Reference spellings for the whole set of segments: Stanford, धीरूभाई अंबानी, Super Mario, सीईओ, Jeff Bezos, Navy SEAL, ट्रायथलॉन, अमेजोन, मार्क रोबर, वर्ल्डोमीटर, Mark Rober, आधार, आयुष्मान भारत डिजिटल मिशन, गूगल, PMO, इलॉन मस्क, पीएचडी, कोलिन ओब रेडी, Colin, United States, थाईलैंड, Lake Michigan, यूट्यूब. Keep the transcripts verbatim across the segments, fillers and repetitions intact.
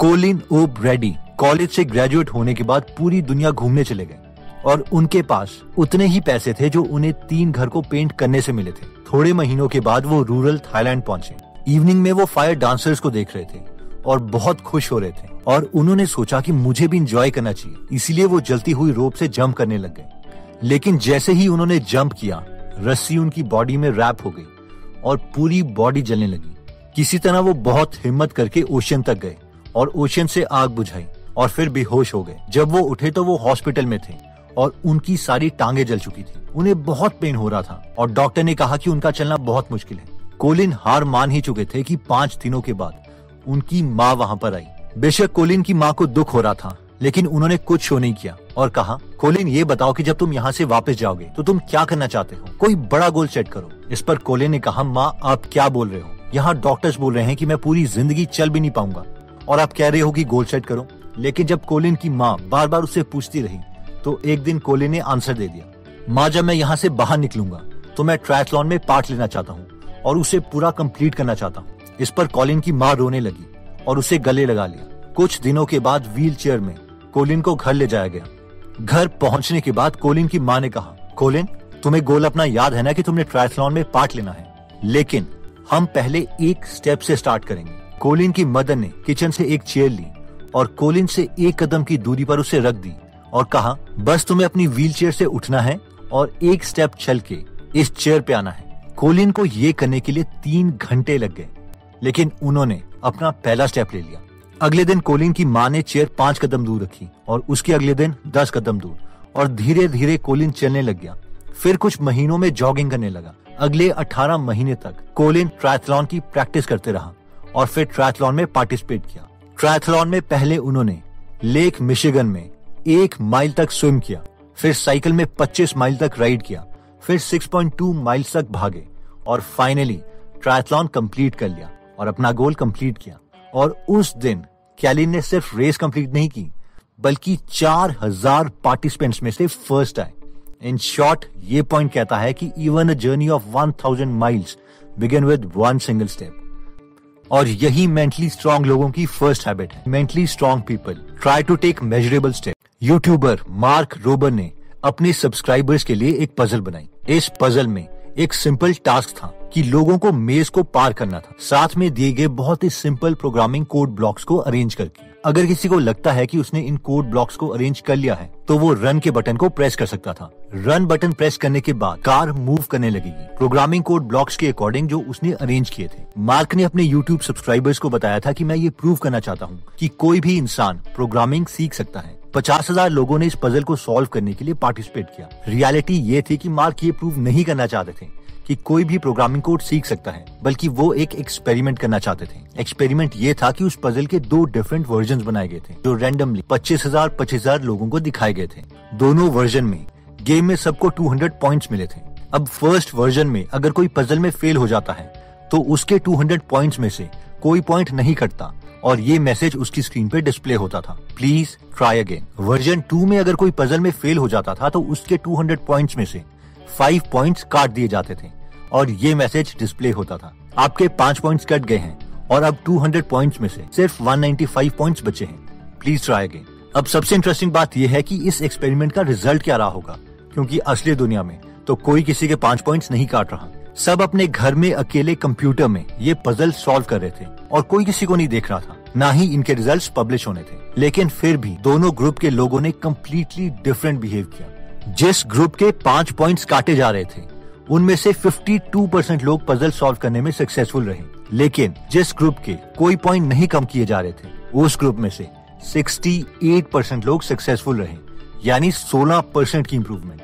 कोलिन ओब रेडी college से graduate होने के बाद पूरी दुनिया घूमने चले गए और उनके पास उतने ही पैसे थे जो उन्हें तीन घर को पेंट करने से मिले थे। थोड़े महीनों के बाद वो रूरल थाईलैंड पहुंचे। इवनिंग में वो फायर डांसर्स को देख रहे थे और बहुत खुश हो रहे थे और उन्होंने सोचा कि मुझे भी इंजॉय करना चाहिए, इसीलिए वो जलती हुई रोप से जंप करने लग गए। लेकिन जैसे ही उन्होंने जंप किया, रस्सी उनकी बॉडी में रैप हो गई और पूरी बॉडी जलने लगी। किसी तरह वो बहुत हिम्मत करके ओशियन तक गए और ओशियन से आग बुझाई और फिर बेहोश हो गए। जब वो उठे तो वो हॉस्पिटल में थे और उनकी सारी टांगे जल चुकी थी। उन्हें बहुत पेन हो रहा था और डॉक्टर ने कहा कि उनका चलना बहुत मुश्किल है। कोलिन हार मान ही चुके थे कि पांच दिनों के बाद उनकी माँ वहाँ पर आई। बेशक कोलिन की माँ को दुख हो रहा था, लेकिन उन्होंने कुछ शो नहीं किया और कहा, कोलिन ये बताओ कि जब तुम यहाँ से वापस जाओगे तो तुम क्या करना चाहते हो, कोई बड़ा गोल सेट करो। इस पर कोलिन ने कहा, माँ आप क्या बोल रहे हो, यहाँ डॉक्टर्स बोल रहे हैं कि मैं पूरी जिंदगी चल भी नहीं पाऊंगा और आप कह रहे हो कि गोल सेट करो। लेकिन जब कोलिन की माँ बार बार उससे पूछती रही तो एक दिन कोलिन ने आंसर दे दिया, माँ जब मैं यहाँ से बाहर निकलूंगा तो मैं ट्रायथलॉन में पार्ट लेना चाहता हूँ और उसे पूरा कंप्लीट करना चाहता हूँ। इस पर कोलिन की माँ रोने लगी और उसे गले लगा लिया। कुछ दिनों के बाद व्हीलचेयर में कोलिन को घर ले जाया गया। घर पहुंचने के बाद कोलिन की माँ ने कहा, कोलिन तुम्हें गोल अपना याद है ना कि तुमने ट्रायथलॉन में पार्ट लेना है, लेकिन हम पहले एक स्टेप से स्टार्ट करेंगे। कोलिन की मदर ने किचन से एक चेयर ली और कोलिन से एक कदम की दूरी पर उसे रख दी और कहा, बस तुम्हें अपनी व्हीलचेयर से उठना है और एक स्टेप चल के इस चेयर पे आना है। कोलिन को ये करने के लिए तीन घंटे लग गए, लेकिन उन्होंने अपना पहला स्टेप ले लिया। अगले दिन कोलिन की माँ ने चेयर पांच कदम दूर रखी और उसके अगले दिन दस कदम दूर और धीरे धीरे कोलिन चलने लग गया। फिर कुछ महीनों में जॉगिंग करने लगा। अगले अठारह महीने तक कोलिन ट्रायथलॉन की प्रैक्टिस करते रहा और फिर ट्रायथलॉन में पार्टिसिपेट किया। ट्रायथलॉन में पहले उन्होंने लेक मिशिगन में एक माइल तक स्विम किया, फिर साइकिल में पच्चीस माइल तक राइड किया, फिर छह पॉइंट दो माइल तक भागे और फाइनली ट्रायथलॉन कंप्लीट कर लिया और अपना गोल कंप्लीट किया। और उस दिन कैलिन ने सिर्फ रेस कंप्लीट नहीं की बल्कि चार हज़ार पार्टिसिपेंट्स में से फर्स्ट आए। इन शॉर्ट ये पॉइंट कहता है कि even a journey of one thousand miles begin with one single step. और यही मेंटली स्ट्रॉन्ग लोगों की फर्स्ट हैबिट है। Mentally strong people try to take measurable step. YouTuber मार्क रोबर ने अपने सब्सक्राइबर्स के लिए एक पजल बनाई। इस पजल में एक सिंपल टास्क था कि लोगों को मेज को पार करना था, साथ में दिए गए बहुत ही सिंपल प्रोग्रामिंग कोड ब्लॉक्स को अरेंज करके। अगर किसी को लगता है कि उसने इन कोड ब्लॉक्स को अरेंज कर लिया है तो वो रन के बटन को प्रेस कर सकता था। रन बटन प्रेस करने के बाद कार मूव करने लगेगी प्रोग्रामिंग कोड ब्लॉक्स के अकॉर्डिंग जो उसने अरेंज किए थे। मार्क ने अपने यूट्यूब सब्सक्राइबर्स को बताया था कि मैं ये प्रूव करना चाहता हूँ कि कोई भी इंसान प्रोग्रामिंग सीख सकता है। पचास हजार लोगों ने इस पजल को सॉल्व करने के लिए पार्टिसिपेट किया। रियलिटी ये थी कि मार्क ये प्रूव नहीं करना चाहते थे कि कोई भी प्रोग्रामिंग कोड सीख सकता है, बल्कि वो एक एक्सपेरिमेंट करना चाहते थे। एक्सपेरिमेंट ये था कि उस पजल के दो डिफरेंट वर्जन्स बनाए गए थे जो रैंडमली पच्चीस हजार पच्चीस हजार लोगों को दिखाए गए थे। दोनों वर्जन में गेम में सबको दो सौ पॉइंट्स मिले थे। अब फर्स्ट वर्जन में अगर कोई पजल में फेल हो जाता है तो उसके दो सौ पॉइंट्स में से कोई पॉइंट नहीं कटता और ये मैसेज उसकी स्क्रीन पे डिस्प्ले होता था, please try again. Version two में अगर कोई पजल में फेल हो जाता था तो उसके दो सौ पॉइंट्स में से फाइव पॉइंट्स काट दिए जाते थे और ये मैसेज डिस्प्ले होता था, आपके पांच पॉइंट्स कट गए हैं और अब दो सौ पॉइंट्स में से सिर्फ एक सौ पचानवे पॉइंट्स बचे हैं, प्लीज ट्राई अगेन। अब सबसे इंटरेस्टिंग बात यह है कि इस एक्सपेरिमेंट का रिजल्ट क्या रहा होगा, क्योंकि असली दुनिया में तो कोई किसी के पांच पॉइंट्स नहीं काट रहा। सब अपने घर में अकेले कंप्यूटर में ये पजल सॉल्व कर रहे थे और कोई किसी को नहीं देख रहा था, ना ही इनके रिजल्ट्स पब्लिश होने थे। लेकिन फिर भी दोनों ग्रुप के लोगों ने कम्प्लीटली डिफरेंट बिहेव किया। जिस ग्रुप के पांच पॉइंट्स काटे जा रहे थे उनमें से बावन परसेंट लोग पजल सॉल्व करने में सक्सेसफुल रहे, लेकिन जिस ग्रुप के कोई पॉइंट नहीं कम किए जा रहे थे उस ग्रुप में से अड़सठ परसेंट लोग सक्सेसफुल रहे, यानी सोलह परसेंट की इम्प्रूवमेंट।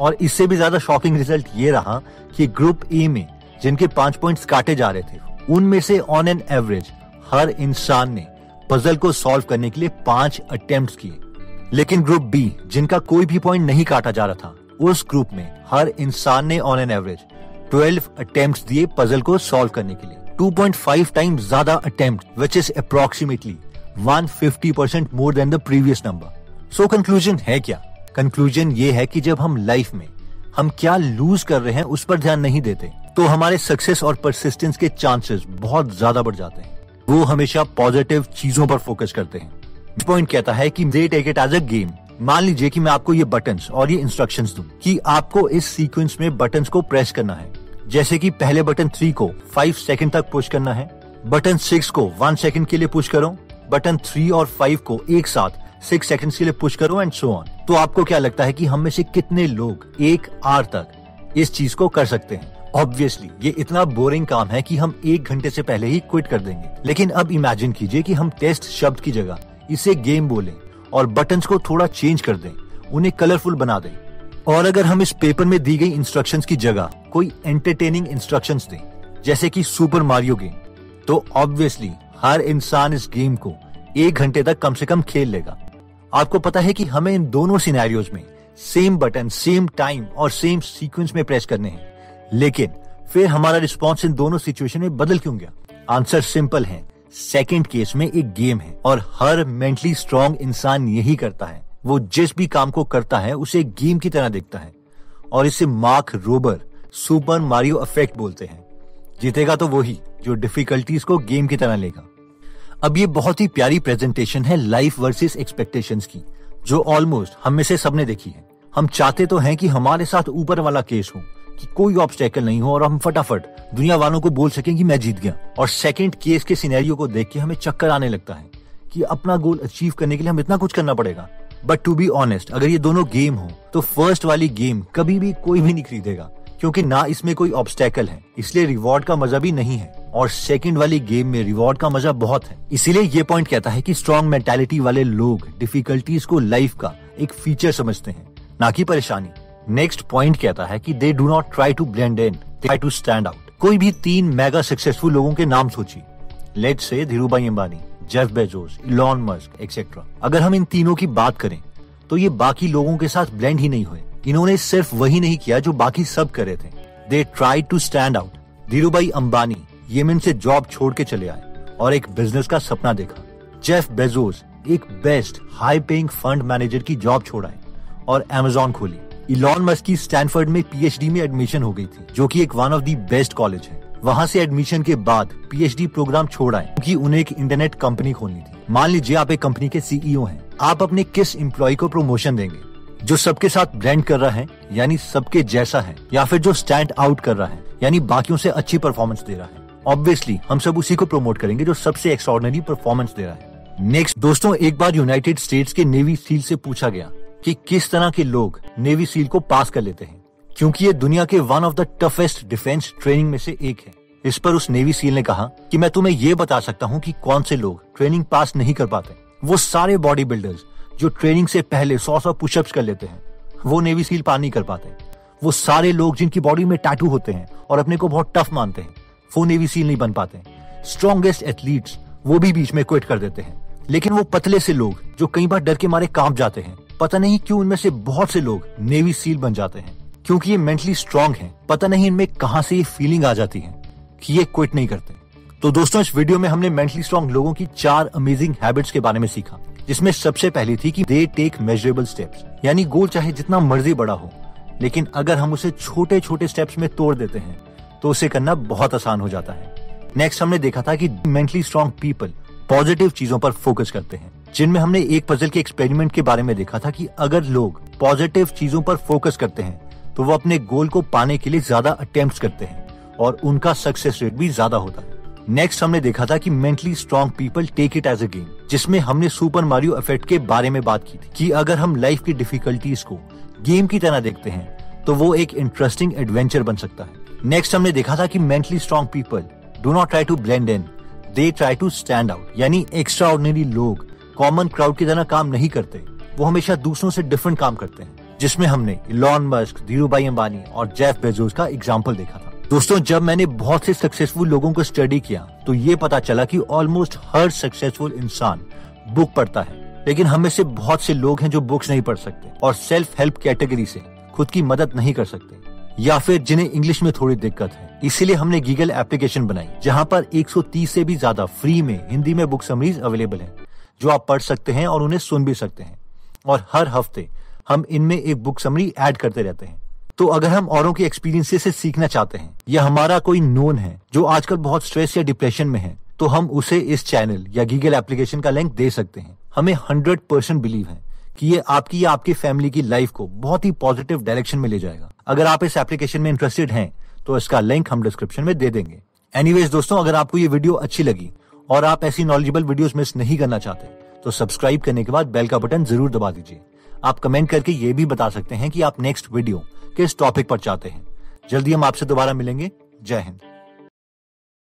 और इससे भी ज्यादा शॉकिंग रिजल्ट ये रहा कि ग्रुप ए में जिनके पांच पॉइंट्स काटे जा रहे थे उनमें से ऑन एन एवरेज हर इंसान ने पजल को सॉल्व करने के लिए पांच अटेम्प्ट्स किए, लेकिन ग्रुप बी जिनका कोई भी पॉइंट नहीं काटा जा रहा था उस ग्रुप में हर इंसान ने ऑन एन एवरेज बारह अटेम्प्ट्स दिए पजल को सॉल्व करने के लिए, टू पॉइंट फाइव टाइम्स ज्यादा अटेम्प्ट व्हिच इज अप्रोक्सीमेटली एक सौ पचास percent more than the previous number. So conclusion है क्या? कंक्लूजन ये है कि जब हम लाइफ में हम क्या लूज कर रहे हैं उस पर ध्यान नहीं देते तो हमारे सक्सेस और परसिस्टेंस के चांसेस बहुत ज्यादा बढ़ जाते हैं। वो हमेशा पॉजिटिव चीजों पर फोकस करते हैं। पॉइंट कहता है कि they take it as a game. मान लीजिए कि मैं आपको ये बटन्स और ये इंस्ट्रक्शंस दूं कि आपको इस सीक्वेंस में बटन्स को प्रेस करना है, जैसे कि पहले बटन थ्री को फाइव सेकंड तक पुश करना है, बटन सिक्स को वन सेकंड के लिए पुश करो, बटन थ्री और फाइव को एक साथ सिक्स सेकंड के लिए पुश करो एंड सो ऑन। तो आपको क्या लगता है कि हम में से कितने लोग एक आर तक इस चीज को कर सकते हैं? ऑब्वियसली ये इतना बोरिंग काम है कि हम एक घंटे से पहले ही क्विट कर देंगे। लेकिन अब इमेजिन कीजिए कि हम टेस्ट शब्द की जगह इसे गेम बोलें और बटन्स को थोड़ा चेंज कर दें, उन्हें कलरफुल बना दें, और अगर हम इस पेपर में दी गई इंस्ट्रक्शंस की जगह कोई एंटरटेनिंग इंस्ट्रक्शंस दें, जैसे कि सुपर मारियो गेम, तो ऑब्वियसली हर इंसान इस गेम को एक घंटे तक कम से कम खेल लेगा। आपको पता है कि हमें इन दोनों सिनेरियोज में सेम बटन, सेम टाइम और सेम सीक्वेंस में प्रेस करने हैं, लेकिन फिर हमारा रिस्पॉन्स इन दोनों सिचुएशन में बदल क्यों गया? आंसर सिंपल है, सेकेंड केस में एक गेम है और हर मेंटली स्ट्रांग इंसान यही करता है। वो जिस भी काम को करता है उसे गेम की तरह देखता है, और इसे मार्क रोबर super Mario effect बोलते हैं। जीतेगा तो वही जो डिफिकल्टीज को गेम की तरह लेगा। अब ये बहुत ही प्यारी प्रेजेंटेशन है लाइफ वर्सेस एक्सपेक्टेशंस की, जो ऑलमोस्ट हम में से सबने देखी है। हम चाहते तो हैं कि हमारे साथ ऊपर वाला केस हो कि कोई ऑब्स्टेकल नहीं हो और हम फटाफट दुनिया वालों को बोल सकें कि मैं जीत गया, और सेकंड केस के सिनेरियो को देख के हमें चक्कर आने लगता है कि अपना गोल अचीव करने के लिए हम इतना कुछ करना पड़ेगा। बट टू बी ऑनेस्ट, अगर ये दोनों गेम हो तो फर्स्ट वाली गेम कभी भी कोई भी नहीं खरीदेगा, क्योंकि ना इसमें कोई ऑब्स्टेकल है, इसलिए रिवॉर्ड का मजा भी नहीं है, और सेकंड वाली गेम में रिवॉर्ड का मजा बहुत है। इसीलिए ये पॉइंट कहता है कि स्ट्रॉन्ग मेंटालिटी वाले लोग डिफिकल्टीज को लाइफ का एक फीचर समझते हैं, ना कि परेशानी। नेक्स्ट पॉइंट कहता है कि they do not try to blend in, they try to stand out. कोई भी तीन मेगा सक्सेसफुल लोगों के नाम सोचिए, let's say धीरूभाई अंबानी, Jeff Bezos, इलॉन मस्क etcetera. अगर हम इन तीनों की बात करें तो ये बाकी लोगों के साथ ब्लेंड ही नहीं हुए। इन्होंने सिर्फ वही नहीं किया जो बाकी सब कर रहे थे, they try to stand out. धीरूभाई अंबानी Yemen से जॉब छोड़ के चले आए और एक बिजनेस का सपना देखा। जेफ बेजोस एक best high paying fund manager की जॉब छोड़ आए और अमेजोन खोली। इलॉन मस्क की स्टैनफोर्ड में पीएचडी में एडमिशन हो गई थी, जो कि एक one of the best college है। वहाँ से एडमिशन के बाद पीएचडी प्रोग्राम छोड़ आए क्योंकि उन्हें एक इंटरनेट कंपनी खोलनी थी। मान लीजिए आप एक कंपनी के सीईओ हैं, आप अपने किस एम्प्लॉय को प्रमोशन देंगे? जो सबके साथ ब्लेंड कर रहा है यानी सबके जैसा है, या फिर जो स्टैंड आउट कर रहा है यानी बाकियों से अच्छी परफॉर्मेंस दे रहा है? ऑब्वियसली हम सब उसी को प्रमोट करेंगे जो सबसे एक्स्ट्राऑर्डिनरी परफॉर्मेंस दे रहा है। नेक्स्ट दोस्तों, एक बार यूनाइटेड स्टेट्स के नेवी सील से पूछा गया कि किस तरह के लोग नेवी सील को पास कर लेते हैं, क्योंकि ये दुनिया के one of the toughest defence training में से एक है। इस पर उस नेवी सील ने कहा कि मैं तुम्हें ये बता सकता हूँ कि कौन से लोग ट्रेनिंग पास नहीं कर पाते। वो सारे बॉडी बिल्डर्स जो ट्रेनिंग से पहले सौ सौ पुशअप्स कर लेते हैं, वो नेवी सील पार नहीं कर पाते। वो सारे लोग जिनकी बॉडी में टैटू होते हैं और अपने को बहुत टफ मानते हैं, वो नेवी सील नहीं बन पाते। स्ट्रॉन्गेस्ट एथलीट्स वो भी बीच में क्विट कर देते हैं। लेकिन वो पतले से लोग जो कई बार डर के मारे कांप जाते हैं, पता नहीं क्यों उनमें से बहुत से लोग नेवी सील बन जाते हैं, क्योंकि ये मेंटली स्ट्रांग हैं। पता नहीं इनमें कहां से ये फीलिंग आ जाती है कि ये क्विट नहीं करते। तो दोस्तों, इस वीडियो में हमने मेंटली स्ट्रांग लोगों की चार अमेजिंग हैबिट्स के बारे में सीखा, जिसमें सबसे पहली थी कि दे टेक मेजरेबल स्टेप्स, यानी गोल चाहे जितना मर्जी बड़ा हो, लेकिन अगर हम उसे छोटे छोटे स्टेप्स में तोड़ देते हैं तो उसे करना बहुत आसान हो जाता है। नेक्स्ट हमने देखा था कि मेंटली स्ट्रांग पीपल पॉजिटिव चीजों पर फोकस करते हैं, जिनमें हमने एक पजल के एक्सपेरिमेंट के बारे में देखा था कि अगर लोग पॉजिटिव चीजों पर फोकस करते हैं तो वो अपने गोल को पाने के लिए ज्यादा अटेम्प्ट्स करते हैं और उनका सक्सेस रेट भी ज्यादा होता है। नेक्स्ट हमने देखा था कि mentally strong people take it as a game, जिसमें हमने सुपर मारियो इफेक्ट के बारे में बात की थी कि अगर हम लाइफ की डिफिकल्टीज को गेम की तरह देखते हैं तो वो एक इंटरेस्टिंग एडवेंचर बन सकता है। नेक्स्ट हमने देखा था कि mentally strong people do not try to blend in, they try to stand out, यानी एक्स्ट्राऑर्डिनरी लोग कॉमन क्राउड की तरह काम नहीं करते, वो हमेशा दूसरों से डिफरेंट काम करते हैं, जिसमें हमने इलॉन मस्क, धीरूभाई अंबानी और जेफ बेजोस का एग्जाम्पल देखा था। दोस्तों, जब मैंने बहुत से सक्सेसफुल लोगों को स्टडी किया तो ये पता चला कि ऑलमोस्ट हर सक्सेसफुल इंसान बुक पढ़ता है, लेकिन हम में से बहुत से लोग हैं जो बुक्स नहीं पढ़ सकते और सेल्फ हेल्प कैटेगरी से खुद की मदद नहीं कर सकते, या फिर जिन्हें इंग्लिश में थोड़ी दिक्कत है। इसीलिए हमने गूगल एप्लीकेशन बनाई, जहाँ पर एक सौ तीस से भी ज्यादा फ्री में हिंदी में बुक समरीज अवेलेबल है, जो आप पढ़ सकते हैं और उन्हें सुन भी सकते हैं, और हर हफ्ते हम इनमें एक बुक समरी ऐड करते रहते हैं। तो अगर हम औरों के एक्सपीरियंसेस से सीखना चाहते हैं या हमारा कोई नोन है जो आजकल बहुत स्ट्रेस या डिप्रेशन में है, तो हम उसे इस चैनल या गीगल एप्लीकेशन का लिंक दे सकते हैं। हमें हंड्रेड परसेंट बिलीव है कि ये आपकी या आपकी फैमिली की लाइफ को बहुत ही पॉजिटिव डायरेक्शन में ले जाएगा। अगर आप इस एप्लीकेशन में इंटरेस्टेड हैं तो इसका लिंक हम डिस्क्रिप्शन में दे देंगे। एनीवेज दोस्तों, अगर आपको ये वीडियो अच्छी लगी और आप ऐसी नॉलेजेबल वीडियोस मिस नहीं करना चाहते तो सब्सक्राइब करने के बाद बेल का बटन जरूर दबा दीजिए। आप कमेंट करके ये भी बता सकते हैं कि आप नेक्स्ट वीडियो किस टॉपिक पर चाहते हैं। जल्दी हम आपसे दोबारा मिलेंगे। जय हिंद।